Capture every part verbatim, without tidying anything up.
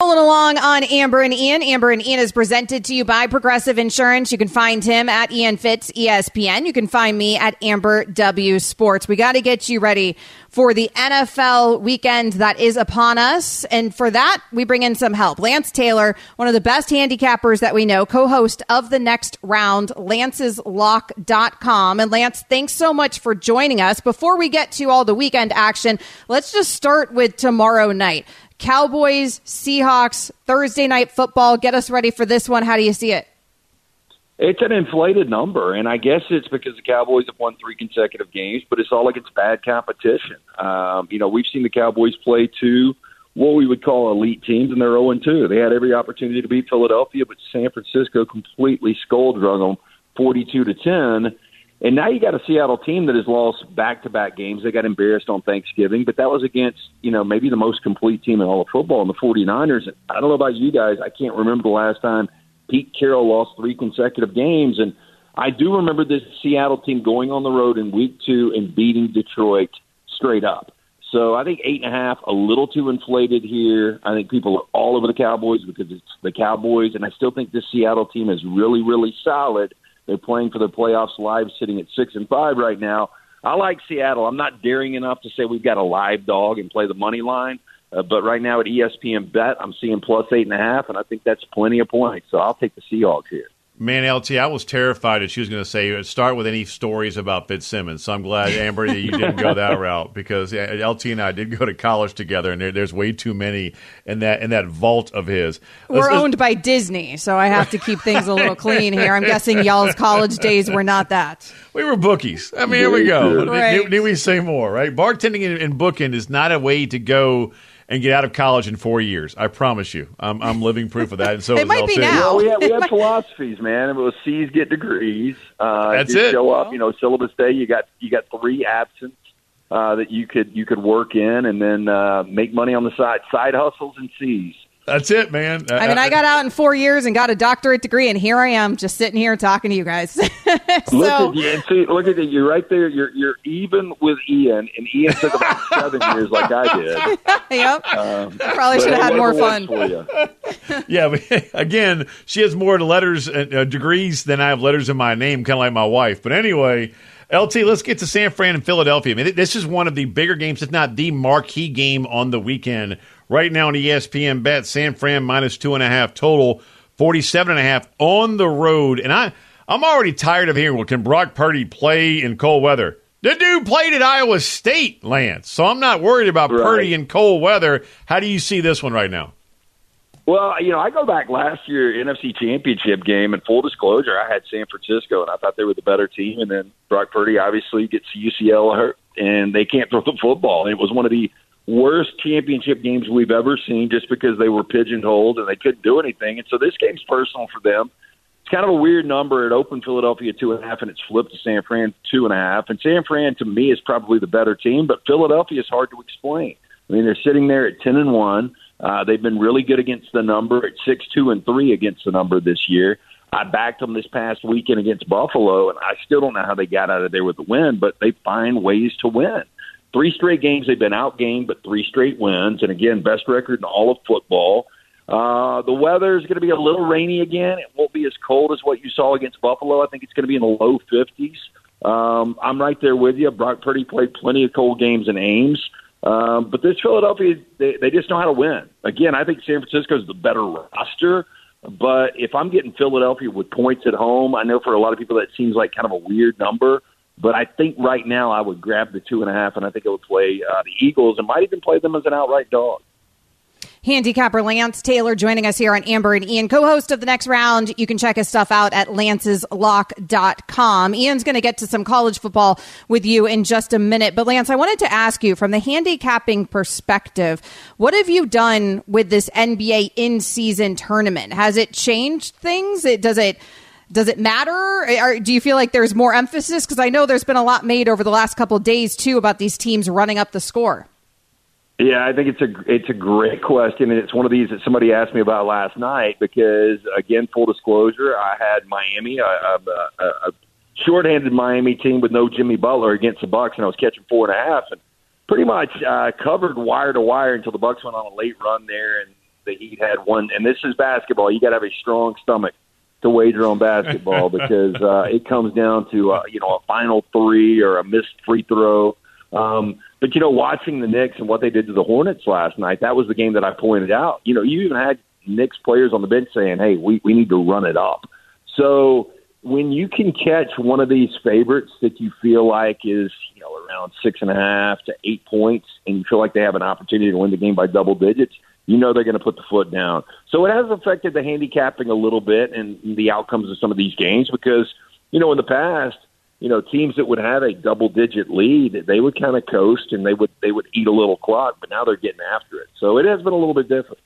Rolling along on Amber and Ian. Amber and Ian is presented to you by Progressive Insurance. You can find him at Ian Fitz E S P N. You can find me at Amber W Sports. We got to get you ready for the N F L weekend that is upon us. And for that, we bring in some help. Lance Taylor, one of the best handicappers that we know, co-host of The Next Round, Lance's Lock dot com. And Lance, thanks so much for joining us. Before we get to all the weekend action, let's just start with tomorrow night. Cowboys, Seahawks, Thursday night football. Get us ready for this one. How do you see it? It's an inflated number, and I guess it's because the Cowboys have won three consecutive games, but it's all against bad competition. Um, you know, we've seen the Cowboys play two what we would call elite teams, and they're oh and two. They had every opportunity to beat Philadelphia, but San Francisco completely skulldrung them forty-two to ten. And now you got a Seattle team that has lost back-to-back games. They got embarrassed on Thanksgiving, but that was against, you know, maybe the most complete team in all of football in the forty-niners. And I don't know about you guys. I can't remember the last time Pete Carroll lost three consecutive games. And I do remember this Seattle team going on the road in week two and beating Detroit straight up. So I think eight and a half, a little too inflated here. I think people are all over the Cowboys because it's the Cowboys. And I still think this Seattle team is really, really solid. They're playing for their playoffs live, sitting at six and five right now. I like Seattle. I'm not daring enough to say we've got a live dog and play the money line, uh, but right now at E S P N Bet, I'm seeing plus eight and a half, and I think that's plenty of points. So I'll take the Seahawks here. Man, L T, I was terrified that she was going to say start with any stories about Fitzsimmons. So I'm glad, Amber, that you didn't go that route, because L T and I did go to college together, and there, there's way too many in that in that vault of his. Let's, we're let's, owned by Disney, so I have to keep things a little clean here. I'm guessing y'all's college days were not that. We were bookies. I mean, here we go. Right. Need, need we say more, right? Bartending and booking is not a way to go and get out of college in four years. I promise you. I'm, I'm living proof of that. And so it might L two. Be now. Well, we had, we had philosophies, man. It was C's get degrees. Uh, That's it. Show up, you know, syllabus day. You got you got three absence uh, that you could you could work in, and then uh, make money on the side, side hustles and C's. That's it, man. I mean, I got out in four years and got a doctorate degree, and here I am, just sitting here talking to you guys. so, look at you, and see, look at you. You're right there. You're you're even with Ian, and Ian took about seven years, like I did. Yep. Um, Probably should have had more fun. Yeah, but again, she has more letters and uh, degrees than I have letters in my name, kind of like my wife. But anyway. L T, let's get to San Fran and Philadelphia. I mean, this is one of the bigger games, if not the marquee game on the weekend. Right now on E S P N Bet, San Fran minus two and a half total, forty-seven and a half on the road. And I, I'm already tired of hearing, well, can Brock Purdy play in cold weather? The dude played at Iowa State, Lance. So I'm not worried about right. Purdy in cold weather. How do you see this one right now? Well, you know, I go back last year, N F C Championship game, and full disclosure, I had San Francisco, and I thought they were the better team. And then Brock Purdy obviously gets U C L hurt, and they can't throw the football. It was one of the worst championship games we've ever seen just because they were pigeonholed and they couldn't do anything. And so this game's personal for them. It's kind of a weird number. It opened Philadelphia two and a half, and it's flipped to San Fran two and a half. And San Fran, to me, is probably the better team, but Philadelphia is hard to explain. I mean, they're sitting there at ten and one. Uh, they've been really good against the number at six, two, and three against the number this year. I backed them this past weekend against Buffalo, and I still don't know how they got out of there with the win, but they find ways to win. Three straight games they've been outgamed, but three straight wins. And again, best record in all of football. Uh, the weather is going to be a little rainy again. It won't be as cold as what you saw against Buffalo. I think it's going to be in the low fifties. Um, I'm right there with you. Brock Purdy played plenty of cold games in Ames. Um, but this Philadelphia, they, they just know how to win. Again, I think San Francisco is the better roster. But if I'm getting Philadelphia with points at home, I know for a lot of people that seems like kind of a weird number. But I think right now I would grab the two and a half, and I think I would play uh, the Eagles and might even play them as an outright dog. handicapper Lance Taylor joining us here on Amber and Ian, co-host of The Next Round. You can check his stuff out at Lance's Lock dot com. Ian's going to get to some college football with you in just a minute. But Lance, I wanted to ask you, from the handicapping perspective, what have you done with this N B A in-season tournament? Has it changed things? It, does it... Does it matter? Or do you feel like there's more emphasis? Because I know there's been a lot made over the last couple of days, too, about these teams running up the score. Yeah, I think it's a it's a great question, and it's one of these that somebody asked me about last night because, again, full disclosure, I had Miami, a, a, a shorthanded Miami team with no Jimmy Butler against the Bucks, and I was catching four and a half, and pretty much uh, covered wire to wire until the Bucks went on a late run there, and the Heat had one. And this is basketball. You got to have a strong stomach to wager on basketball because uh, it comes down to uh, you know a final three or a missed free throw. Um, but you know, watching the Knicks and what they did to the Hornets last night, that was the game that I pointed out. You know, you even had Knicks players on the bench saying, "Hey, we we need to run it up." So when you can catch one of these favorites that you feel like is you know around six and a half to eight points, and you feel like they have an opportunity to win the game by double digits, you know they're going to put the foot down. So it has affected the handicapping a little bit and the outcomes of some of these games because, you know, in the past, you know, teams that would have a double-digit lead, they would kind of coast and they would they would eat a little clock, but now they're getting after it. So it has been a little bit different.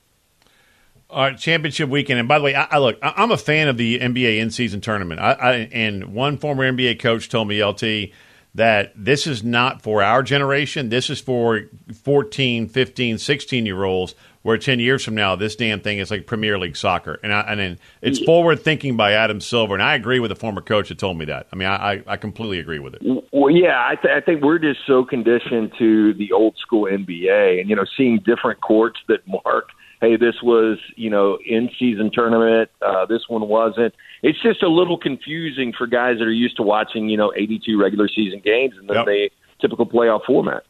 All right, championship weekend. And by the way, I, I look, I, I'm a fan of the N B A in-season tournament. I, I and one former N B A coach told me, L T, that this is not for our generation. This is for fourteen, fifteen, sixteen-year-olds. Where ten years from now, this damn thing is like Premier League soccer. And I, I mean, it's forward thinking by Adam Silver. And I agree with the former coach that told me that. I mean, I, I completely agree with it. Well, yeah, I, th- I think we're just so conditioned to the old school N B A and, you know, seeing different courts that mark, hey, this was, you know, in-season tournament. Uh, this one wasn't. It's just a little confusing for guys that are used to watching, you know, eighty-two regular season games and then yep. the typical playoff format.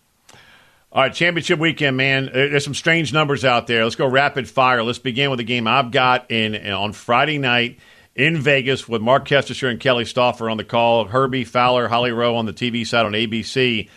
All right, championship weekend, man. There's some strange numbers out there. Let's go rapid fire. Let's begin with a game I've got in, in on Friday night in Vegas with Mark Kestisher and Kelly Stauffer on the call, Herbie Fowler, Holly Rowe on the T V side on A B C.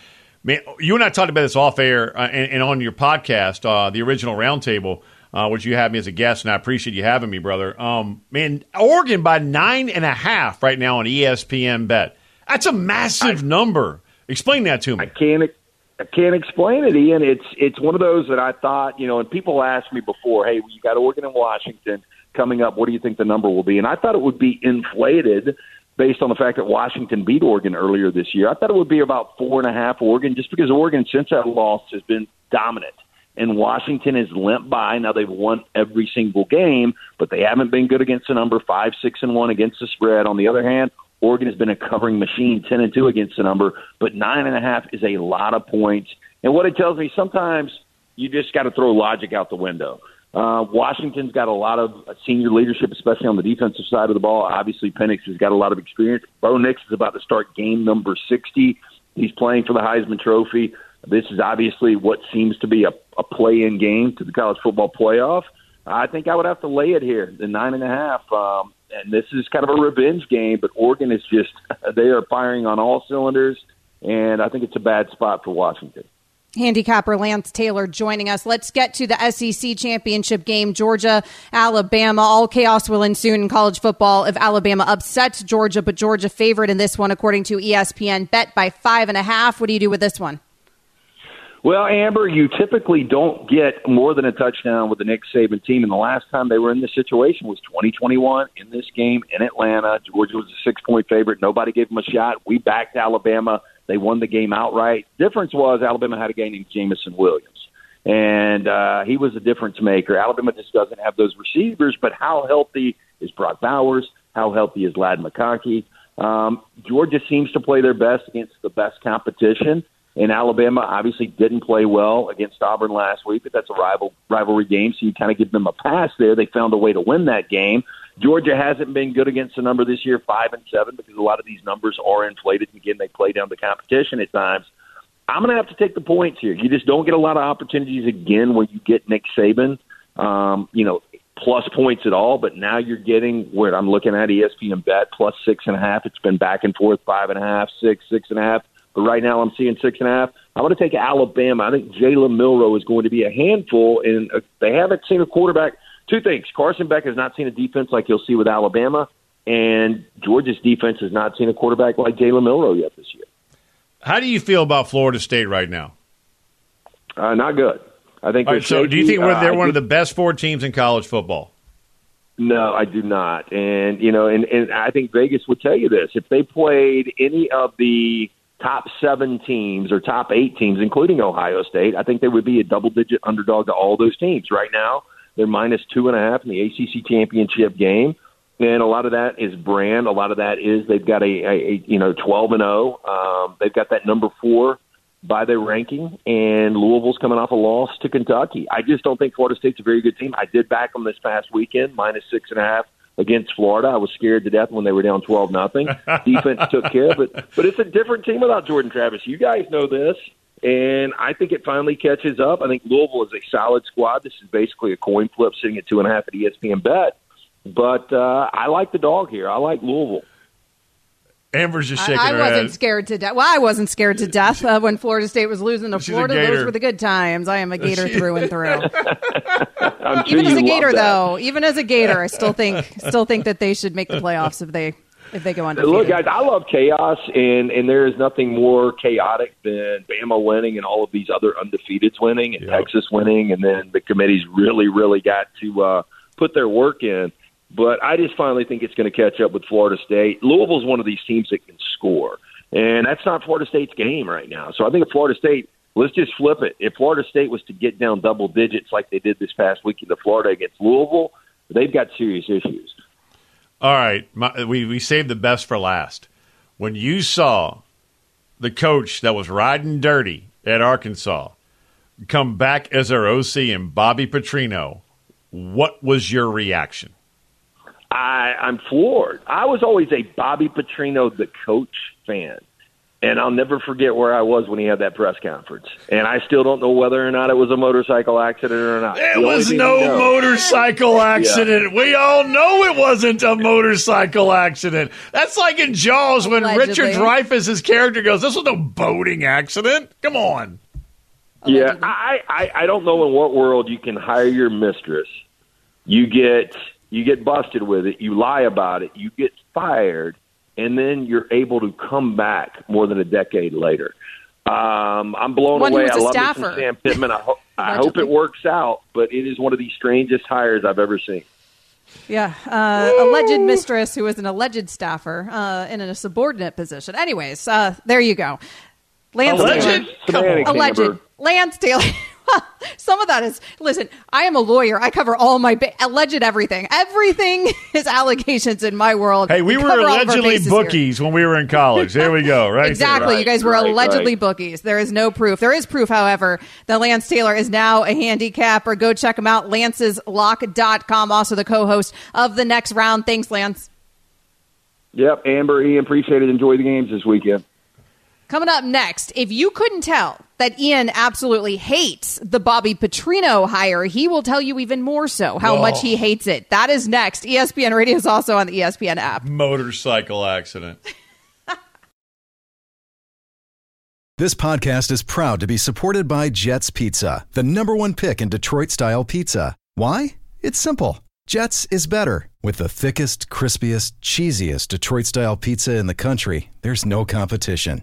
Man, you and I talked about this off air uh, and, and on your podcast, uh, the original roundtable, uh, which you had me as a guest, and I appreciate you having me, brother. Um, man, Oregon by nine and a half right now on E S P N Bet. That's a massive I, number. Explain that to me. I can't. I can't explain it, Ian. It's it's one of those that I thought, you know, and people asked me before, hey, you got Oregon and Washington coming up. What do you think the number will be? And I thought it would be inflated based on the fact that Washington beat Oregon earlier this year. I thought it would be about four and a half Oregon just because Oregon, since that loss, has been dominant. And Washington has limped by. Now they've won every single game, but they haven't been good against the number, five, six, and one against the spread. On the other hand, Oregon has been a covering machine, ten and two against the number, but nine and a half is a lot of points. And what it tells me, sometimes you just got to throw logic out the window. Uh, Washington's got a lot of senior leadership, especially on the defensive side of the ball. Obviously, Penix has got a lot of experience. Bo Nix is about to start game number sixty. He's playing for the Heisman Trophy. This is obviously what seems to be a, a play-in game to the college football playoff. I think I would have to lay it here, the nine and a half. Um, and this is kind of a revenge game, but Oregon is just, they are firing on all cylinders, and I think it's a bad spot for Washington. Handicapper Lance Taylor joining us. Let's get to the S E C championship game. Georgia, Alabama. All chaos will ensue in college football if Alabama upsets Georgia, but Georgia favored in this one, according to E S P N Bet, by five and a half. What do you do with this one? Well, Amber, you typically don't get more than a touchdown with the Nick Saban team, and the last time they were in this situation was twenty twenty-one in this game in Atlanta. Georgia was a six-point favorite. Nobody gave them a shot. We backed Alabama. They won the game outright. Difference was Alabama had a guy named Jamison Williams, and uh, he was a difference maker. Alabama just doesn't have those receivers, but how healthy is Brock Bowers? How healthy is Ladd McConkey? Um, Georgia seems to play their best against the best competition. And Alabama obviously didn't play well against Auburn last week, but that's a rival rivalry game, so you kind of give them a pass there. They found a way to win that game. Georgia hasn't been good against the number this year, five and seven, because a lot of these numbers are inflated. Again, they play down the competition at times. I'm going to have to take the points here. You just don't get a lot of opportunities again when you get Nick Saban, um, you know, plus points at all, but now you're getting where I'm looking at E S P N Bet, plus six and a half. It's been back and forth, five and a half, six, six and a half. But right now I'm seeing six and a half. I'm going to take Alabama. I think Jalen Milroe is going to be a handful, and they haven't seen a quarterback. Two things. Carson Beck has not seen a defense like you'll see with Alabama, and Georgia's defense has not seen a quarterback like Jalen Milroe yet this year. How do you feel about Florida State right now? Uh, not good. I think. All right, so, shaky. Do you think they're uh, one of the best four teams in college football? No, I do not. And you know, and, and I think Vegas would tell you this: if they played any of the top seven teams or top eight teams, including Ohio State, I think they would be a double-digit underdog to all those teams. Right now, they're minus two and a half in the A C C championship game, and a lot of that is brand. A lot of that is they've got a, a you know twelve and zero. Um, they've got that number four by their ranking, and Louisville's coming off a loss to Kentucky. I just don't think Florida State's a very good team. I did back them this past weekend, minus six and a half against Florida. I was scared to death when they were down twelve nothing. Defense took care of it. But it's a different team without Jordan Travis. You guys know this, and I think it finally catches up. I think Louisville is a solid squad. This is basically a coin flip sitting at two and a half at E S P N Bet. But uh, I like the dog here. I like Louisville. Amber's just shaking I, I her head. I wasn't scared to death. Well, I wasn't scared to death uh, when Florida State was losing to She's Florida. Those were the good times. I am a Gator through and through. I'm sure even as a Gator, that. though, even as a Gator, I still think still think that they should make the playoffs if they if they go undefeated. Look, guys, I love chaos, and, and there is nothing more chaotic than Bama winning and all of these other undefeateds winning and yep. Texas winning, and then the committee's really, really got to uh, put their work in. But I just finally think it's going to catch up with Florida State. Louisville's one of these teams that can score, and that's not Florida State's game right now. So I think if Florida State, let's just flip it. If Florida State was to get down double digits like they did this past week in Florida against Louisville, they've got serious issues. All right, My, we, we saved the best for last. When you saw the coach that was riding dirty at Arkansas come back as their O C and Bobby Petrino, what was your reaction? I, I'm floored. I was always a Bobby Petrino, the coach, fan. And I'll never forget where I was when he had that press conference. And I still don't know whether or not it was a motorcycle accident or not. It was no motorcycle accident. Yeah. We all know it wasn't a motorcycle accident. That's like in Jaws when Allegedly. Richard Dreyfuss, his character, goes, this was no boating accident. Come on. Allegedly. Yeah, I, I, I don't know in what world you can hire your mistress. You get... You get busted with it. You lie about it. You get fired, and then you're able to come back more than a decade later. Um, I'm blown one away. I love it from Sam Pittman. I, ho- I hope it works out, but it is one of the strangest hires I've ever seen. Yeah, uh, alleged mistress who is an alleged staffer uh, in a subordinate position. Anyways, uh, there you go. Lance alleged. Taylor. Alleged. Lance Taylor. Some of that is, listen, I am a lawyer. I cover all my, ba- alleged everything. Everything is allegations in my world. Hey, we, we were allegedly bookies here when we were in college. There we go. Right. Exactly. Right, you guys were right, allegedly right. bookies. There is no proof. There is proof, however, that Lance Taylor is now a handicapper. Go check him out. Lance's Lock dot com. Also the co-host of The Next Round. Thanks, Lance. Yep. Amber, Ian, appreciate it. Enjoy the games this weekend. Coming up next, if you couldn't tell that Ian absolutely hates the Bobby Petrino hire, he will tell you even more so how oh. much he hates it. That is next. E S P N Radio is also on the E S P N app. Motorcycle accident. This podcast is proud to be supported by Jets Pizza, the number one pick in Detroit-style pizza. Why? It's simple. Jets is better. With the thickest, crispiest, cheesiest Detroit-style pizza in the country, there's no competition.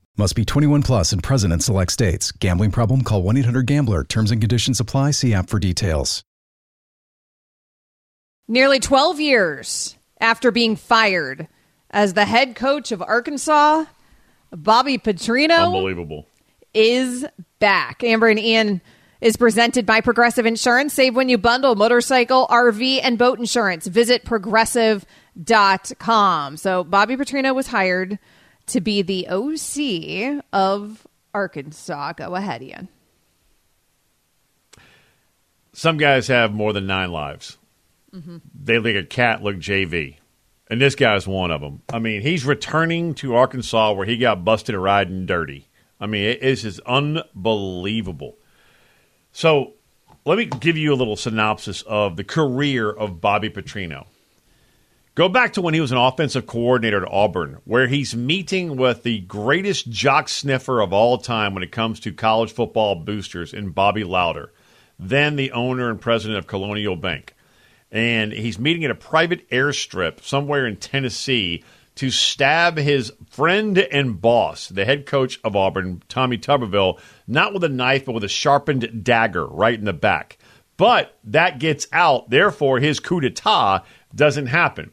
Must be twenty-one plus and present in select states. Gambling problem? Call one eight hundred gambler. Terms and conditions apply. See app for details. Nearly twelve years after being fired as the head coach of Arkansas. Bobby Petrino Unbelievable. Is back. Amber and Ian is presented by Progressive Insurance. Save when you bundle motorcycle, R V, and boat insurance. Visit Progressive dot com. So Bobby Petrino was hired to be the O C of Arkansas. Go ahead, Ian. Some guys have more than nine lives. Mm-hmm. They look a cat, look J V. And this guy's one of them. I mean, he's returning to Arkansas where he got busted riding dirty. I mean, it is just unbelievable. So let me give you a little synopsis of the career of Bobby Petrino. Go back to when he was an offensive coordinator at Auburn, where he's meeting with the greatest jock sniffer of all time when it comes to college football boosters in Bobby Louder, then the owner and president of Colonial Bank. And he's meeting at a private airstrip somewhere in Tennessee to stab his friend and boss, the head coach of Auburn, Tommy Tuberville, not with a knife, but with a sharpened dagger right in the back. But that gets out. Therefore, his coup d'etat doesn't happen.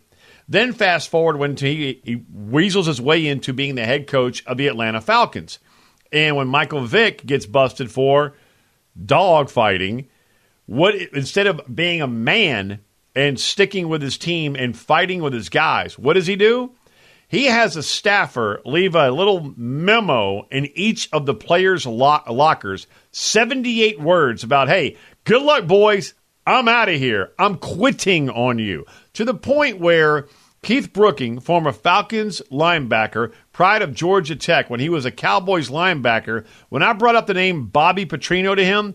Then fast forward when he, he weasels his way into being the head coach of the Atlanta Falcons. And when Michael Vick gets busted for dogfighting, what, instead of being a man and sticking with his team and fighting with his guys, what does he do? He has a staffer leave a little memo in each of the players' lock- lockers, seventy-eight words about, hey, good luck, boys. I'm out of here. I'm quitting on you. To the point where Keith Brooking, former Falcons linebacker, pride of Georgia Tech, when he was a Cowboys linebacker, when I brought up the name Bobby Petrino to him,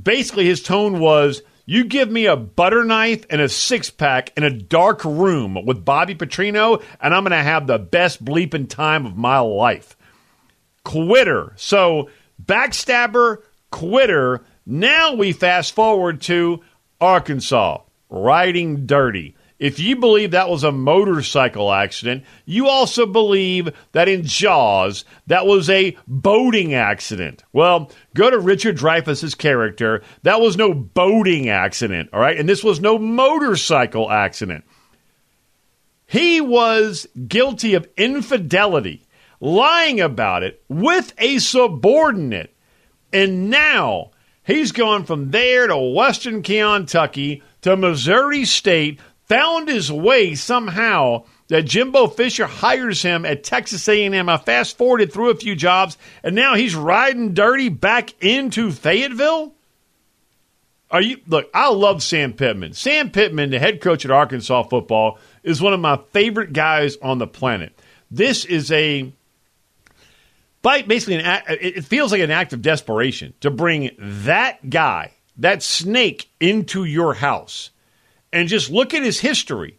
basically his tone was, you give me a butter knife and a six-pack in a dark room with Bobby Petrino, and I'm going to have the best bleeping time of my life. Quitter. So, backstabber, quitter. Now we fast forward to Arkansas, riding dirty. If you believe that was a motorcycle accident, you also believe that in Jaws, that was a boating accident. Well, go to Richard Dreyfuss's character. That was no boating accident, all right? And this was no motorcycle accident. He was guilty of infidelity, lying about it with a subordinate. And now he's gone from there to Western Kentucky to Missouri State, found his way somehow that Jimbo Fisher hires him at Texas A and M. I fast-forwarded through a few jobs, and now he's riding dirty back into Fayetteville? Are you Look, I love Sam Pittman. Sam Pittman, the head coach at Arkansas football, is one of my favorite guys on the planet. This is a – basically, an act, it feels like an act of desperation to bring that guy, that snake, into your house. And just look at his history.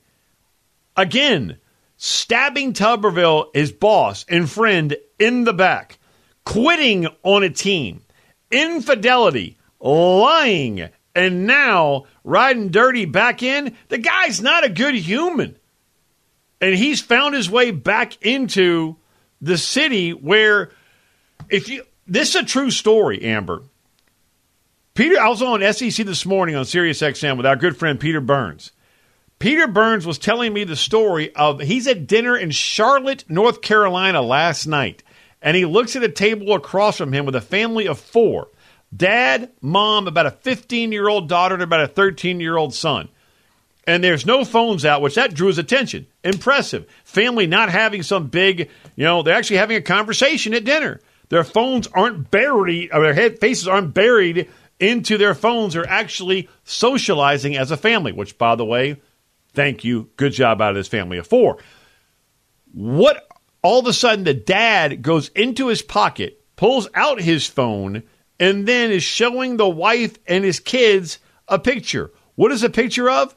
Again, stabbing Tuberville, his boss and friend, in the back. Quitting on a team. Infidelity. Lying. And now, riding dirty back in. The guy's not a good human. And he's found his way back into the city where, if you, this is a true story, Amber. Peter, I was on S E C This Morning on SiriusXM with our good friend Peter Burns. Peter Burns was telling me the story of he's at dinner in Charlotte, North Carolina last night, and he looks at a table across from him with a family of four. Dad, mom, about a fifteen-year-old daughter, and about a thirteen-year-old son. And there's no phones out, which that drew his attention. Impressive. Family not having some big, you know, they're actually having a conversation at dinner. Their phones aren't buried, or their head faces aren't buried into their phones, are actually socializing as a family, which, by the way, thank you. Good job out of this family of four. What, all of a sudden, the dad goes into his pocket, pulls out his phone, and then is showing the wife and his kids a picture. What is a picture of?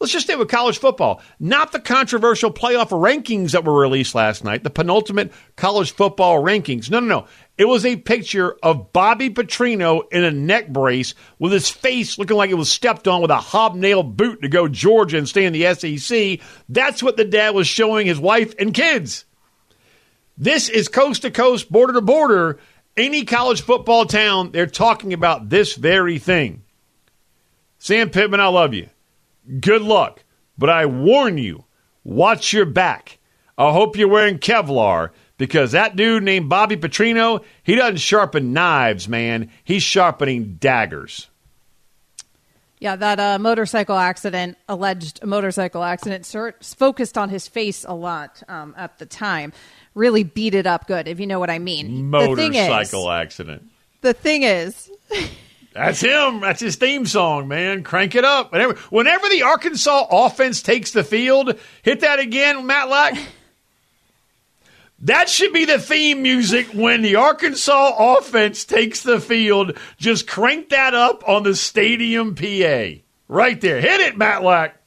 Let's just stay with college football. Not the controversial playoff rankings that were released last night, the penultimate college football rankings. No, no, no. It was a picture of Bobby Petrino in a neck brace with his face looking like it was stepped on with a hobnail boot to go Georgia and stay in the S E C. That's what the dad was showing his wife and kids. This is coast to coast, border to border. Any college football town, they're talking about this very thing. Sam Pittman, I love you. Good luck, but I warn you, watch your back. I hope you're wearing Kevlar, because that dude named Bobby Petrino, he doesn't sharpen knives, man. He's sharpening daggers. Yeah, that uh, motorcycle accident, alleged motorcycle accident, focused on his face a lot um, at the time. Really beat it up good, if you know what I mean. Motorcycle accident. The thing is... That's him. That's his theme song, man. Crank it up. Whenever, whenever the Arkansas offense takes the field, hit that again, Matt Lack. That should be the theme music when the Arkansas offense takes the field. Just crank that up on the stadium P A. Right there. Hit it, Matt Lack.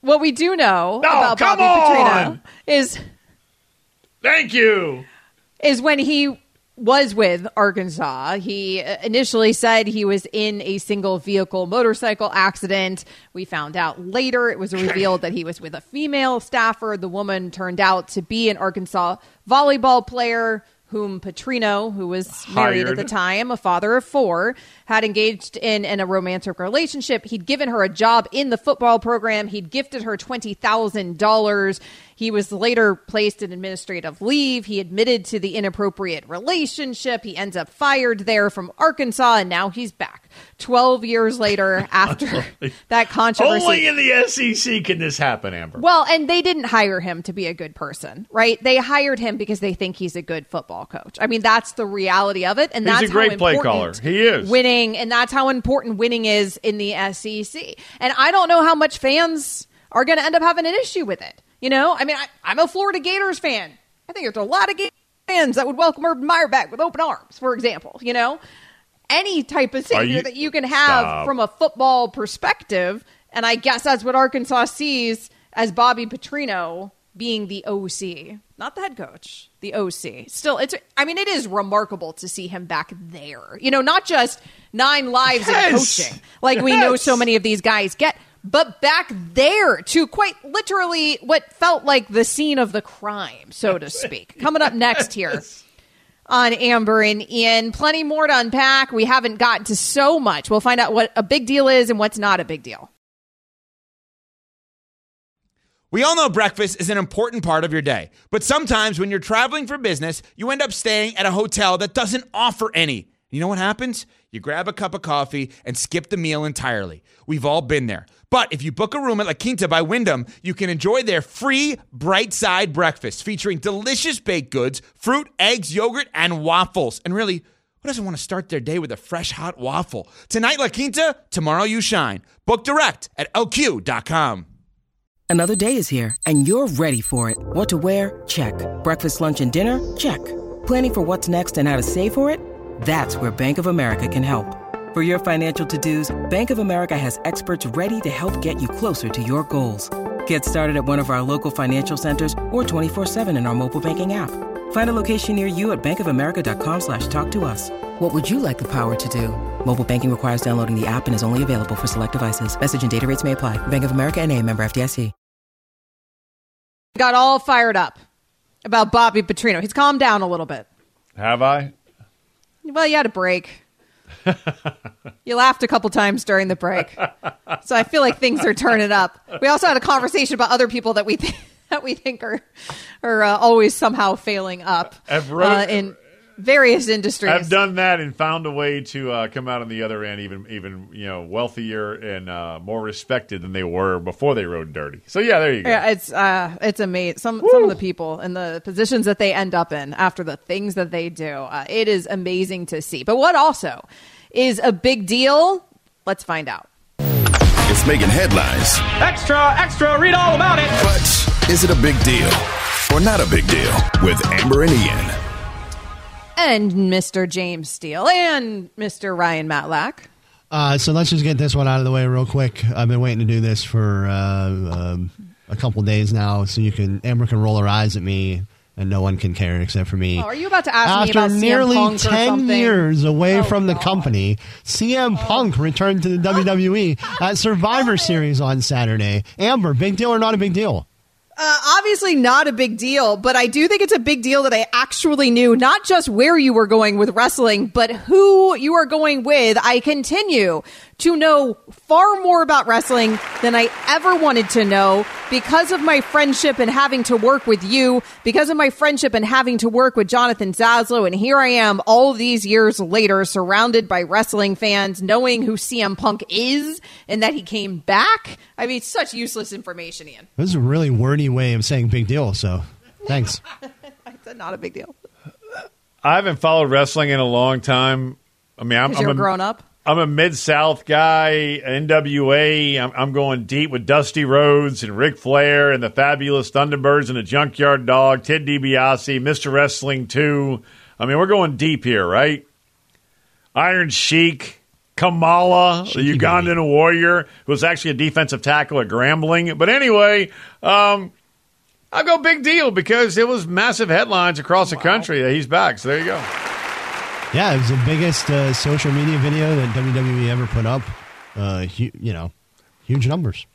What we do know no, about come Bobby on. Petrino is... Thank you. Is when he... was with Arkansas. He initially said he was in a single vehicle motorcycle accident. We found out later it was revealed that he was with a female staffer. The woman turned out to be an Arkansas volleyball player whom Petrino, who was married Hired. at the time, a father of four, had engaged in, in a romantic relationship. He'd given her a job in the football program. He'd gifted her twenty thousand dollars. He was later placed in administrative leave. He admitted to the inappropriate relationship. He ends up fired there from Arkansas, and now he's back twelve years later after that controversy. Only in the S E C can this happen, Amber. Well, and they didn't hire him to be a good person, right? They hired him because they think he's a good football coach. I mean, that's the reality of it. And he's that's a great how important play caller. He is. Winning, and that's how important winning is in the S E C. And I don't know how much fans are going to end up having an issue with it. You know, I mean, I, I'm a Florida Gators fan. I think there's a lot of Gators fans that would welcome Urban Meyer back with open arms, for example. You know, any type of senior you, that you can have stop. from a football perspective. And I guess that's what Arkansas sees as Bobby Petrino being the O C, not the head coach, the O C. Still, it's, I mean, it is remarkable to see him back there. You know, not just nine lives yes. of coaching, like yes. we know so many of these guys get. But back there to quite literally what felt like the scene of the crime, so to speak. Coming up next here on Amber and Ian, plenty more to unpack. We haven't gotten to so much. We'll find out what a big deal is and what's not a big deal. We all know breakfast is an important part of your day. But sometimes when you're traveling for business, you end up staying at a hotel that doesn't offer any. You know what happens? You grab a cup of coffee and skip the meal entirely. We've all been there. But if you book a room at La Quinta by Wyndham, you can enjoy their free Bright Side breakfast featuring delicious baked goods, fruit, eggs, yogurt, and waffles. And really, who doesn't want to start their day with a fresh, hot waffle? Tonight, La Quinta, tomorrow you shine. Book direct at L Q dot com. Another day is here, and you're ready for it. What to wear? Check. Breakfast, lunch, and dinner? Check. Planning for what's next and how to save for it? That's where Bank of America can help. For your financial to-dos, Bank of America has experts ready to help get you closer to your goals. Get started at one of our local financial centers or twenty-four seven in our mobile banking app. Find a location near you at bank of america dot com slash talk to us. What would you like the power to do? Mobile banking requires downloading the app and is only available for select devices. Message and data rates may apply. Bank of America N A, member F D I C. Got all fired up about Bobby Petrino. He's calmed down a little bit. Have I? Well, you had a break. You laughed a couple times during the break, so I feel like things are turning up. We also had a conversation about other people that we th- that we think are are uh, always somehow failing up wrote, uh, in various industries. I've done that and found a way to uh, come out on the other end, even even you know wealthier and uh, more respected than they were before they rode dirty. So yeah, there you go. Yeah, it's uh, it's amazing. Some Woo. some of the people and the positions that they end up in after the things that they do, uh, it is amazing to see. But what also is a big deal? Let's find out. It's making headlines. Extra, extra, read all about it. But is it a big deal or not a big deal with Amber and Ian? And Mister James Steele and Mister Ryan Matlack. Uh, so let's just get this one out of the way real quick. I've been waiting to do this for uh, um, a couple days now, so you can Amber can roll her eyes at me. And no one can care except for me. Oh, are you about to ask After me about nearly C M Punk ten years away oh, from the God. company, C M oh. Punk returned to the W W E at Survivor Series on Saturday. Amber, big deal or not a big deal? Uh, obviously not a big deal, but I do think it's a big deal that I actually knew not just where you were going with wrestling, but who you are going with. I continue to know far more about wrestling than I ever wanted to know. because of my friendship and having to work with you, because of my friendship and having to work with Jonathan Zaslow, and here I am all these years later surrounded by wrestling fans, knowing who C M Punk is and that he came back. I mean, such useless information, Ian. This is a really wordy way of saying big deal, so thanks. I said not a big deal. I haven't followed wrestling in a long time. I mean, I'm, I'm a grown up. I'm a Mid-South guy, N W A. I'm, I'm going deep with Dusty Rhodes and Ric Flair and the Fabulous Thunderbirds and the Junkyard Dog, Ted DiBiase, Mister Wrestling two. I mean, we're going deep here, right? Iron Sheik, Kamala, Sheik, the Ugandan baby. Warrior, who was actually a defensive tackle at Grambling. But anyway, um, I'll go big deal because it was massive headlines across wow. the country that he's back. So there you go. Yeah, it was the biggest uh, social media video that W W E ever put up. Uh, hu- you know, huge numbers.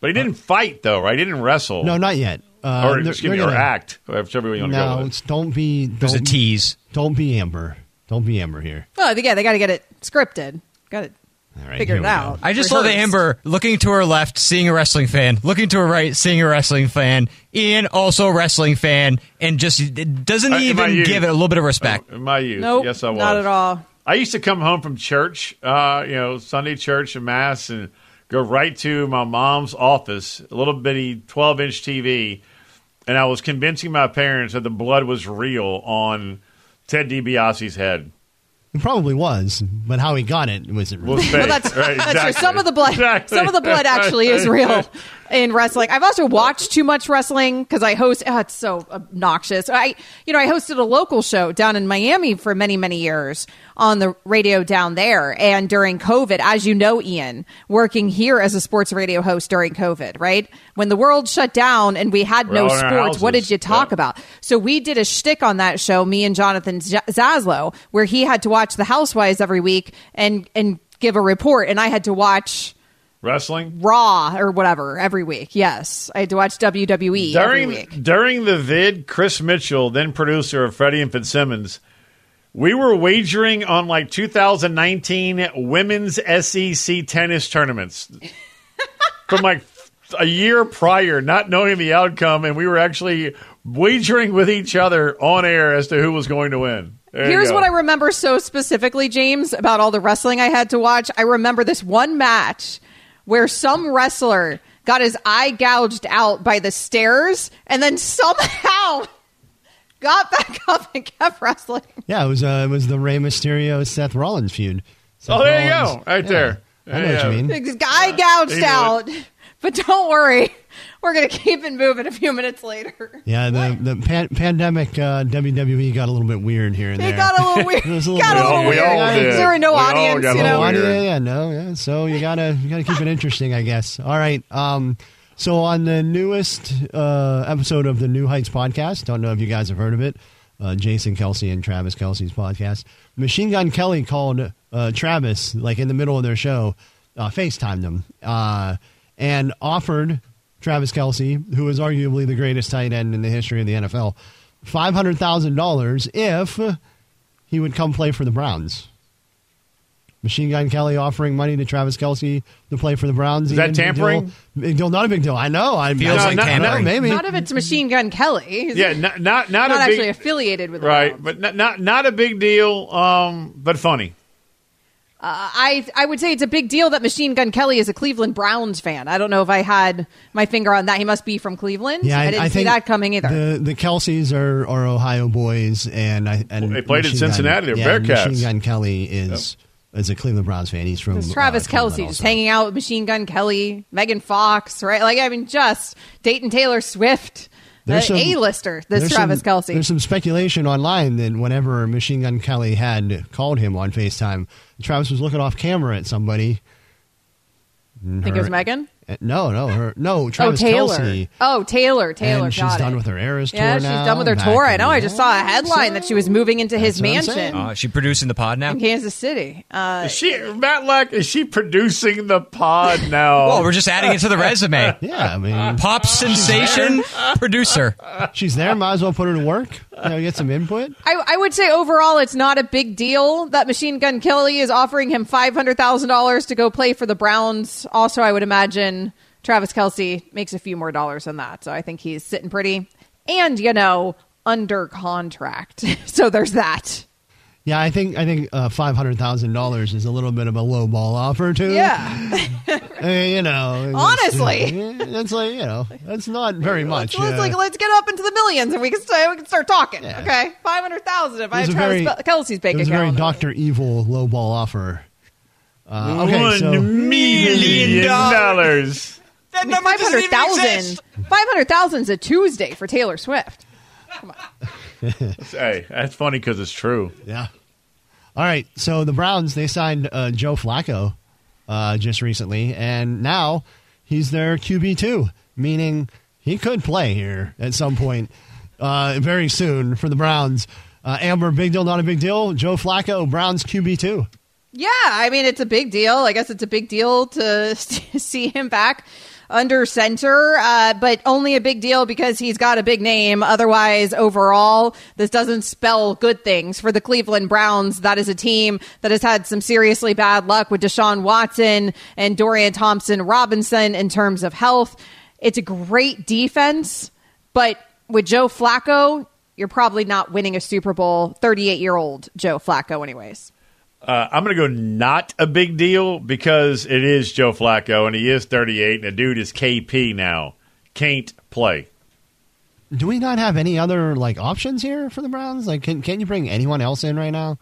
But he didn't uh, fight, though, right? He didn't wrestle. No, not yet. Uh, or excuse me, or act. Whichever way you want to go with it. No, don't be. Don't, There's a tease. Don't be Amber. Don't be Amber here. Oh, yeah, they got to get it scripted. Got it. All right, figure it out. I just love that Amber looking to her left, seeing a wrestling fan, looking to her right, seeing a wrestling fan, Ian also a wrestling fan, and just doesn't uh, even give it a little bit of respect. Uh, in my youth, nope, yes, I was. Not at all. I used to come home from church, uh, you know, Sunday church and mass, and go right to my mom's office, a little bitty twelve-inch T V, and I was convincing my parents that the blood was real on Ted DiBiase's head. It probably was, but how he got it wasn't real. Well, that's, right, exactly. that's true. Some of the blood, exactly. some of the blood actually is real in wrestling. I've also watched too much wrestling because I host. Oh, it's so obnoxious. I, you know, I hosted a local show down in Miami for many, many years on the radio down there. And during COVID, as you know, Ian, working here as a sports radio host during COVID, right? When the world shut down and we had We're no sports, what did you talk yeah. about? So we did a shtick on that show, me and Jonathan Zaslow, where he had to watch. watch The Housewives every week and and give a report, and I had to watch wrestling Raw or whatever every week. Yes, I had to watch W W E during every week. During the vid, Chris Mitchell, then producer of Freddie and Fitzsimmons, we were wagering on like two thousand nineteen women's S E C tennis tournaments from like a year prior, not knowing the outcome, and we were actually wagering with each other on air as to who was going to win. There Here's what I remember so specifically, James, about all the wrestling I had to watch. I remember this one match where some wrestler got his eye gouged out by the stairs and then somehow got back up and kept wrestling. Yeah, it was uh, it was the Rey Mysterio-Seth Rollins feud. Seth oh, there Rollins, you go. Right yeah, there. I know yeah. what you mean. This guy gouged uh, out, but don't worry. We're going to keep it moving a few minutes later. Yeah, the, the pan- pandemic uh, W W E got a little bit weird here and there. It got a little weird. It was a little got a little weird. weird. There were no we audience, you know. Audience, yeah, yeah, no, yeah. So you gotta you gotta keep it interesting, I guess. All right. Um, so on the newest uh, episode of the New Heights podcast, don't know if you guys have heard of it, uh, Jason Kelce and Travis Kelce's podcast, Machine Gun Kelly called uh, Travis like in the middle of their show, uh, FaceTimed him, uh, and offered Travis Kelce, who is arguably the greatest tight end in the history of the N F L, five hundred thousand dollars if he would come play for the Browns. Machine Gun Kelly offering money to Travis Kelce to play for the Browns. Is that tampering? Big deal. Not a big deal. I know. I feels no, like not, tampering. No, maybe. Not if it's Machine Gun Kelly. Is yeah, not not, not, not a actually big, affiliated with the right, Browns. But not, not not a big deal. Um, but funny. Uh, I I would say it's a big deal that Machine Gun Kelly is a Cleveland Browns fan. I don't know if I had my finger on that. He must be from Cleveland. Yeah, I, I didn't I see that coming either. The, the Kelce's are, are Ohio boys, and I and well, they played Machine in Cincinnati. Gun, they're yeah, Bearcats. Machine Gun Kelly is yep. is a Cleveland Browns fan. He's from Travis uh, Kelce, just hanging out with Machine Gun Kelly, Megan Fox, right? Like I mean, just dating Taylor Swift. There's an A-lister, this Travis some, Kelce. There's some speculation online that whenever Machine Gun Kelly had called him on FaceTime, Travis was looking off camera at somebody. Her, Think it was Megan? No, no, her, no, Travis oh, Taylor. Kelce. Oh, Taylor, Taylor. And she's done it. with her Eras tour yeah, now. Yeah, she's done with her tour. I know. I just saw a headline so, that she was moving into his mansion. Uh, is she producing the pod now? In Kansas City. Uh, is she Matt Lack, is she producing the pod now? Well, we're just adding it to the resume. Yeah, I mean. Pop sensation producer. She's there. Might as well put her to work. You know, get some input. I, I would say overall it's not a big deal that Machine Gun Kelly is offering him five hundred thousand dollars to go play for the Browns. Also, I would imagine Travis Kelce makes a few more dollars than that. So I think he's sitting pretty and, you know, under contract. So there's that. Yeah, I think I think uh, five hundred thousand dollars is a little bit of a low ball offer, too. Yeah. I mean, you know. Honestly. It's like, you know, that's not very much. It's, uh, it's like, let's get up into the millions and we can, st- we can start talking. Yeah. Okay, five hundred thousand dollars if I have Travis Be- Kelce's bank account. It was a very Doctor Evil low ball offer. Uh, okay, One so, million dollars. That number doesn't even exist. five hundred thousand dollars is a Tuesday for Taylor Swift. Come on. Hey, that's funny because it's true. Yeah. All right. So the Browns, they signed uh, Joe Flacco uh, just recently, and now he's their Q B two, meaning he could play here at some point uh, very soon for the Browns. Uh, Amber, big deal, not a big deal. Joe Flacco, Browns Q B two. Yeah. I mean, it's a big deal. I guess it's a big deal to see him back under center, uh, but only a big deal because he's got a big name. Otherwise, overall, this doesn't spell good things for the Cleveland Browns. That is a team that has had some seriously bad luck with Deshaun Watson and Dorian Thompson-Robinson in terms of health. It's a great defense, but with Joe Flacco, you're probably not winning a Super Bowl, thirty-eight-year-old Joe Flacco anyways. Uh, I'm going to go not a big deal because it is Joe Flacco, and he is thirty-eight, and the dude is K P now. Can't play. Do we not have any other like options here for the Browns? Like, can can you bring anyone else in right now?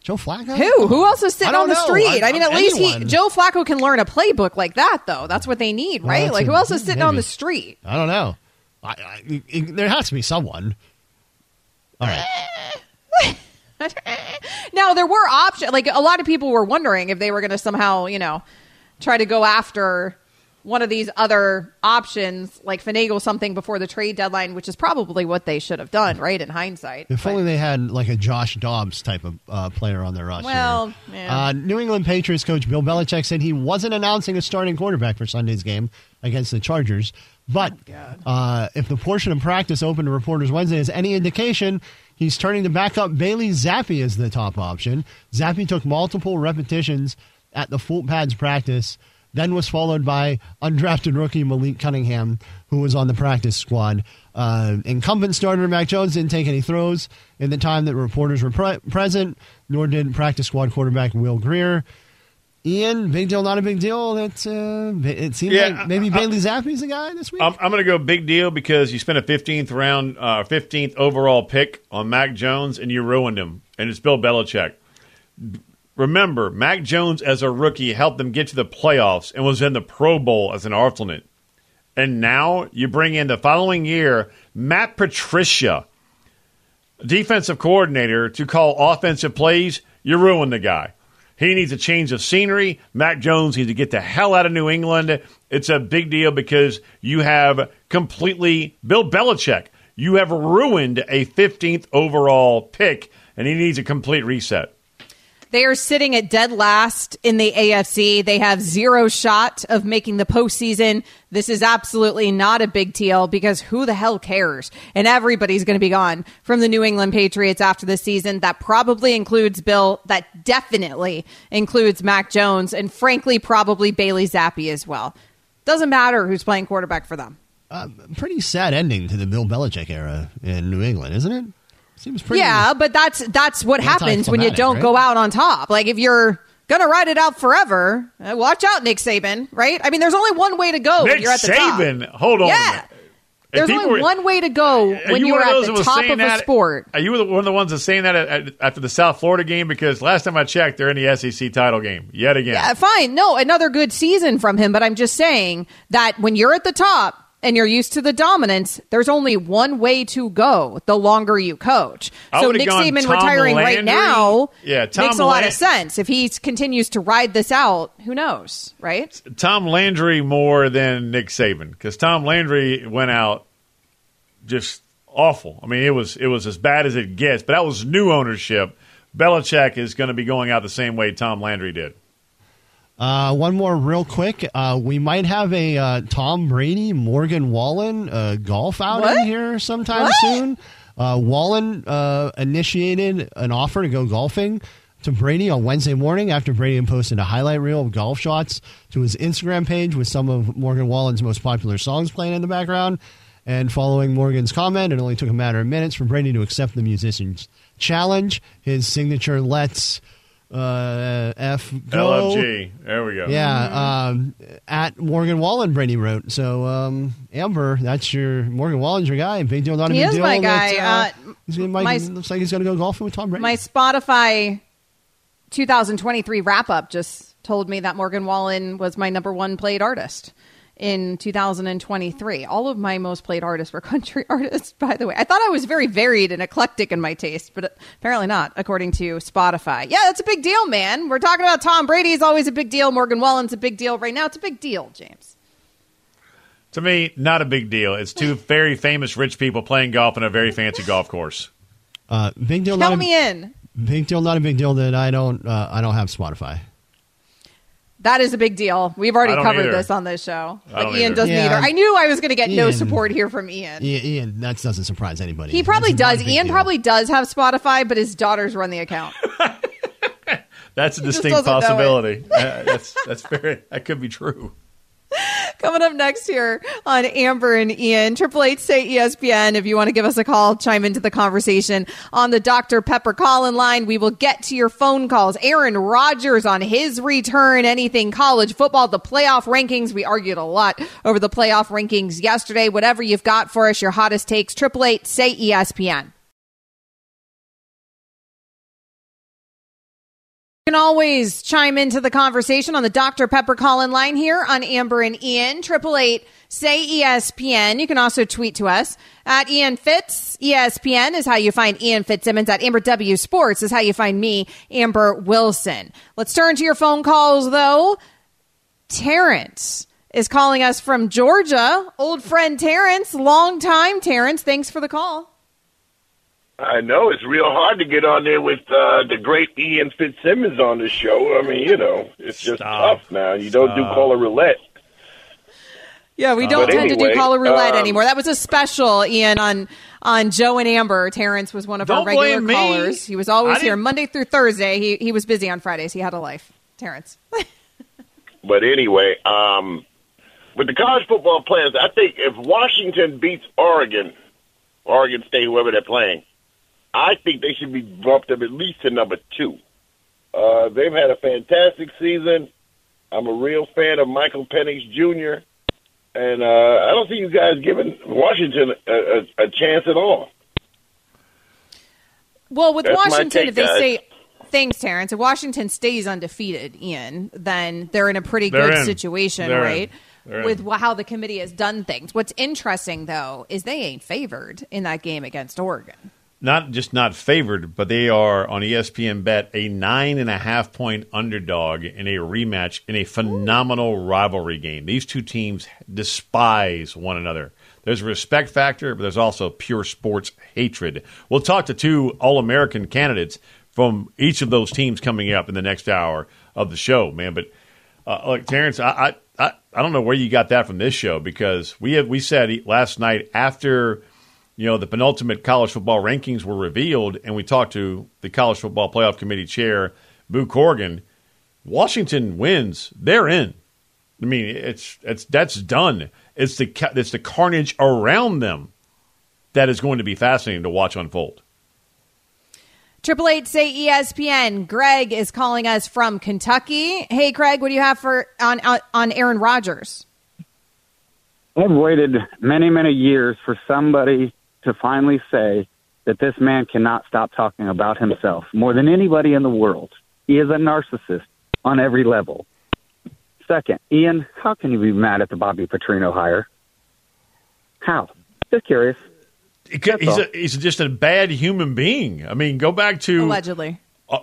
Joe Flacco? Who? Who else is sitting on the know. street? I, I mean, at anyone. least he, Joe Flacco can learn a playbook like that, though. That's what they need, right? Well, like, a, who else is sitting maybe. on the street? I don't know. I, I, it, there has to be someone. All right. Now, there were options. Like, a lot of people were wondering if they were going to somehow, you know, try to go after one of these other options, like finagle something before the trade deadline, which is probably what they should have done, right, in hindsight. If but. only they had, like, a Josh Dobbs type of uh, player on their roster. Well, yeah. uh, New England Patriots coach Bill Belichick said he wasn't announcing a starting quarterback for Sunday's game against the Chargers. But oh, uh, if the portion of practice open to reporters Wednesday is any indication, he's turning to back up Bailey Zappi as the top option. Zappi took multiple repetitions at the full pads practice, then was followed by undrafted rookie Malik Cunningham, who was on the practice squad. Uh, incumbent starter Mac Jones didn't take any throws in the time that reporters were pre- present, nor did practice squad quarterback Will Grier. Ian, big deal, not a big deal. That's uh, it seems yeah, like maybe I, Bailey I, Zappi's the guy this week. I'm, I'm going to go big deal because you spent a fifteenth round, uh, fifteenth overall pick on Mac Jones, and you ruined him. And it's Bill Belichick. Remember, Mac Jones as a rookie helped them get to the playoffs and was in the Pro Bowl as an alternate. And now you bring in the following year Matt Patricia, defensive coordinator, to call offensive plays. You ruined the guy. He needs a change of scenery. Mac Jones needs to get the hell out of New England. It's a big deal because you have completely Bill Belichick. You have ruined a fifteenth overall pick, and he needs a complete reset. They are sitting at dead last in the A F C. They have zero shot of making the postseason. This is absolutely not a big deal because who the hell cares? And everybody's going to be gone from the New England Patriots after this season. That probably includes Bill. That definitely includes Mac Jones and, frankly, probably Bailey Zappi as well. Doesn't matter who's playing quarterback for them. Uh, pretty sad ending to the Bill Belichick era in New England, isn't it? Seems pretty yeah, but that's that's what happens when you don't right? go out on top. Like, if you're going to ride it out forever, watch out, Nick Saban, right? I mean, there's only one way to go Nick when you're at the Saban. top. Hold on. Yeah. There's only were, one way to go when you're at the top of that, a sport. Are you one of the ones that's saying that at, at, after the South Florida game? Because last time I checked, they're in the S E C title game yet again. Yeah, fine. No, another good season from him, but I'm just saying that when you're at the top, and you're used to the dominance, there's only one way to go the longer you coach. So Nick Saban Tom retiring Landry. right now yeah, makes a Land- lot of sense. If he continues to ride this out, who knows, right? Tom Landry more than Nick Saban, because Tom Landry went out just awful. I mean, it was, it was as bad as it gets, but that was new ownership. Belichick is going to be going out the same way Tom Landry did. Uh, one more real quick. Uh, we might have a uh, Tom Brady, Morgan Wallen uh, golf outing here sometime what? soon. Uh, Wallen uh, initiated an offer to go golfing to Brady on Wednesday morning after Brady posted a highlight reel of golf shots to his Instagram page with some of Morgan Wallen's most popular songs playing in the background. And following Morgan's comment, it only took a matter of minutes for Brady to accept the musician's challenge. His signature let's uh, F go. L F G. There we go. Yeah. Um, at Morgan Wallen, Brady wrote. So, um, Amber, that's your Morgan Wallen's your guy. Big deal, not a big deal. He is my guy. Uh, uh, he's gonna, my, my, looks like he's going to go golfing with Tom Brady. My Spotify twenty twenty-three wrap-up just told me that Morgan Wallen was my number one played artist in two thousand twenty-three. All of my most played artists were country artists, by the way. I thought I was very varied and eclectic in my taste, but apparently not, according to Spotify. Yeah, that's a big deal, man. We're talking about Tom Brady is always a big deal. Morgan Wallen's a big deal. Right now, it's a big deal, James. To me, not a big deal. It's two very famous rich people playing golf in a very fancy golf course. Uh, big deal. Count me in. Big deal, not a big deal that I don't uh, I don't have Spotify. That is a big deal. We've already covered either. this on this show. But Ian either. doesn't yeah. either. I knew I was going to get Ian, no support here from Ian. Ian. Ian, that doesn't surprise anybody. He probably That's does. Ian deal. probably does have Spotify, but his daughters run the account. That's a he distinct possibility. uh, that's that's very, that could be true. Coming up next here on Amber and Ian, triple eight say E S P N. If you want to give us a call, chime into the conversation on the Doctor Pepper call-in line. We will get to your phone calls. Aaron Rodgers on his return, anything college football, the playoff rankings. We argued a lot over the playoff rankings yesterday. Whatever you've got for us, your hottest takes, triple eight say E S P N. You can always chime into the conversation on the Doctor Pepper call-in line here on Amber and Ian, triple eight say E S P N. You can also tweet to us at Ian Fitz. E S P N is how you find Ian Fitzsimmons. At Amber W Sports is how you find me, Amber Wilson. Let's turn to your phone calls, though. Terrence is calling us from Georgia. Old friend Terrence, long time Terrence. Thanks for the call. I know it's real hard to get on there with uh, the great Ian Fitzsimmons on the show. I mean, you know, it's just Stop. tough now. You Stop. don't do caller roulette. Yeah, we don't but tend anyway, to do caller roulette um, anymore. That was a special, Ian, on on Joe and Amber. Terrence was one of our regular callers. He was always here Monday through Thursday. He he was busy on Fridays. He had a life, Terrence. But anyway, um, with the college football players, I think if Washington beats Oregon, Oregon State, whoever they're playing, I think they should be bumped up at least to number two. Uh, they've had a fantastic season. I'm a real fan of Michael Penix Junior And uh, I don't see you guys giving Washington a, a, a chance at all. Well, with That's Washington, take, if they guys. stay – thanks, Terrence. If Washington stays undefeated, Ian, then they're in a pretty they're good in. situation, they're right? In. With how the committee has done things. What's interesting, though, is they ain't favored in that game against Oregon. Not just not favored, but they are on E S P N Bet a nine and a half point underdog in a rematch in a phenomenal Ooh. rivalry game. These two teams despise one another. There's a respect factor, but there's also pure sports hatred. We'll talk to two All-American candidates from each of those teams coming up in the next hour of the show, man. But uh, look, Terrence, I, I I don't know where you got that from this show, because we have we said last night after, you know, the penultimate college football rankings were revealed, and we talked to the College Football Playoff Committee chair, Boo Corrigan. Washington wins, they're in. I mean, it's it's that's done. It's the it's the carnage around them that is going to be fascinating to watch unfold. Triple eight say E S P N. Greg is calling us from Kentucky. Hey, Greg, what do you have for on on Aaron Rodgers? I've waited many many years for somebody to finally say that this man cannot stop talking about himself more than anybody in the world. He is a narcissist on every level. Second, Ian, how can you be mad at the Bobby Petrino hire? How? Just curious. That's he's, a, he's just a bad human being. I mean, go back to... Allegedly. Uh,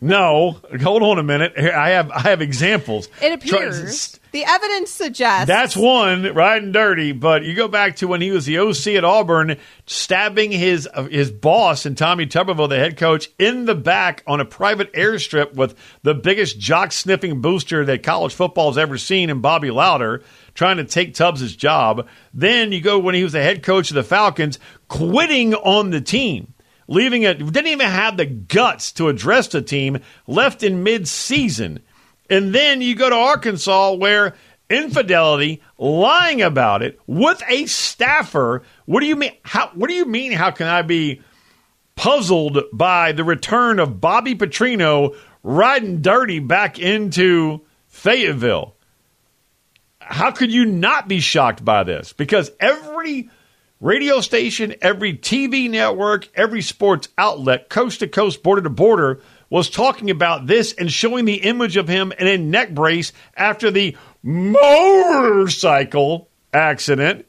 no. Hold on a minute. Here, I have I have examples. It appears... Try, The evidence suggests. That's one, riding dirty, but you go back to when he was the O C at Auburn, stabbing his uh, his boss and Tommy Tuberville, the head coach, in the back on a private airstrip with the biggest jock-sniffing booster that college football's ever seen in Bobby Lauder, trying to take Tubbs' job. Then you go when he was the head coach of the Falcons, quitting on the team. leaving it, didn't even have the guts to address the team, left in mid-season. And then you go to Arkansas where infidelity, lying about it with a staffer. What do you mean? How, what do you mean? How can I be puzzled by the return of Bobby Petrino riding dirty back into Fayetteville? How could you not be shocked by this? Because every radio station, every T V network, every sports outlet, coast to coast, border to border, was talking about this and showing the image of him in a neck brace after the motorcycle accident.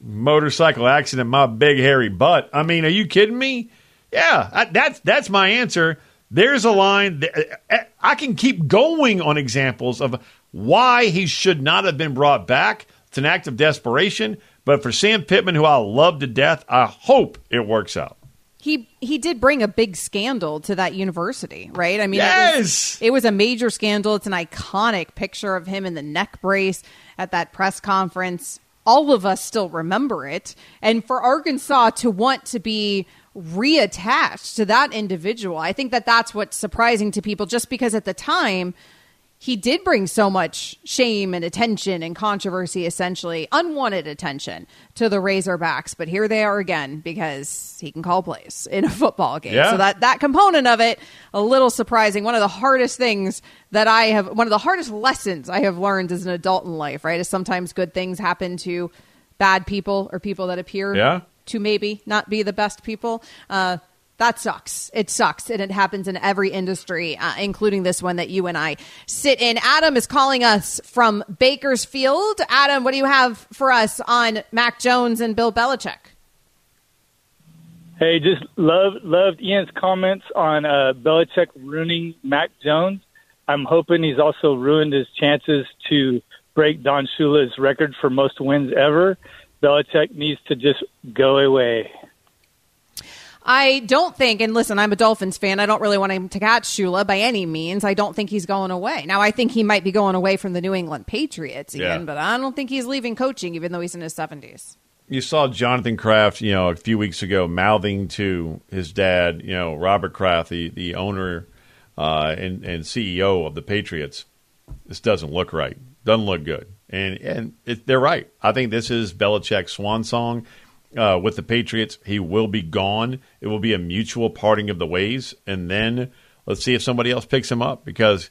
Motorcycle accident, my big hairy butt. I mean, are you kidding me? Yeah, I, that's that's my answer. There's a line. That, I can keep going on examples of why he should not have been brought back. It's an act of desperation. But for Sam Pittman, who I love to death, I hope it works out. He he did bring a big scandal to that university, right? I mean, yes! it, was, it was a major scandal. It's an iconic picture of him in the neck brace at that press conference. All of us still remember it. And for Arkansas to want to be reattached to that individual, I think that that's what's surprising to people, just because at the time, he did bring so much shame and attention and controversy, essentially unwanted attention, to the Razorbacks. But here they are again, because he can call plays in a football game. Yeah. So that, that component of it, a little surprising. One of the hardest things that I have, one of the hardest lessons I have learned as an adult in life, right, is sometimes good things happen to bad people or people that appear yeah. to maybe not be the best people. Uh, That sucks. It sucks. And it happens in every industry, uh, including this one that you and I sit in. Adam is calling us from Bakersfield. Adam, what do you have for us on Mac Jones and Bill Belichick? Hey, just love, loved Ian's comments on uh, Belichick ruining Mac Jones. I'm hoping he's also ruined his chances to break Don Shula's record for most wins ever. Belichick needs to just go away. I don't think, and listen, I'm a Dolphins fan. I don't really want him to catch Shula by any means. I don't think he's going away. Now, I think he might be going away from the New England Patriots again, yeah. but I don't think he's leaving coaching, even though he's in his seventies. You saw Jonathan Kraft, you know, a few weeks ago mouthing to his dad, you know, Robert Kraft, the, the owner uh, and, and C E O of the Patriots. This doesn't look right. Doesn't look good. And, and it, they're right. I think this is Belichick's swan song. Uh, with the Patriots, he will be gone. It will be a mutual parting of the ways. And then let's see if somebody else picks him up, because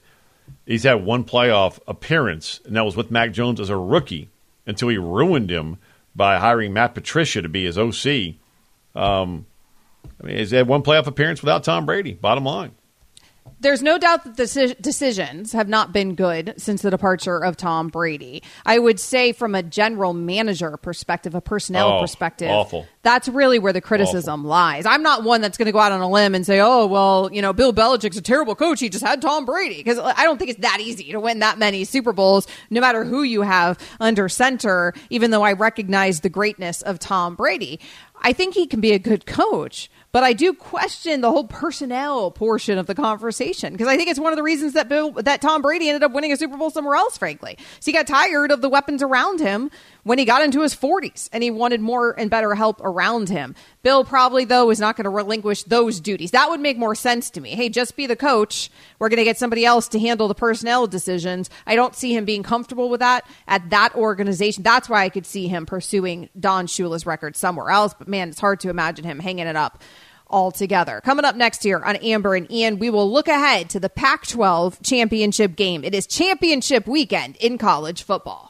he's had one playoff appearance, and that was with Mac Jones as a rookie until he ruined him by hiring Matt Patricia to be his O C. Um, I mean, he's had one playoff appearance without Tom Brady, bottom line. There's no doubt that the decisions have not been good since the departure of Tom Brady. I would say from a general manager perspective, a personnel oh, perspective, awful. That's really where the criticism awful. lies. I'm not one that's going to go out on a limb and say, oh, well, you know, Bill Belichick's a terrible coach. He just had Tom Brady. Because I don't think it's that easy to win that many Super Bowls, no matter who you have under center, even though I recognize the greatness of Tom Brady. I think he can be a good coach. But I do question the whole personnel portion of the conversation, because I think it's one of the reasons that Bill, that Tom Brady ended up winning a Super Bowl somewhere else, frankly. So he got tired of the weapons around him when he got into his forties, and he wanted more and better help around him. Bill probably, though, is not going to relinquish those duties. That would make more sense to me. Hey, just be the coach. We're going to get somebody else to handle the personnel decisions. I don't see him being comfortable with that at that organization. That's why I could see him pursuing Don Shula's record somewhere else. But, man, it's hard to imagine him hanging it up altogether. Coming up next year on Amber and Ian, we will look ahead to the Pac twelve championship game. It is championship weekend in college football.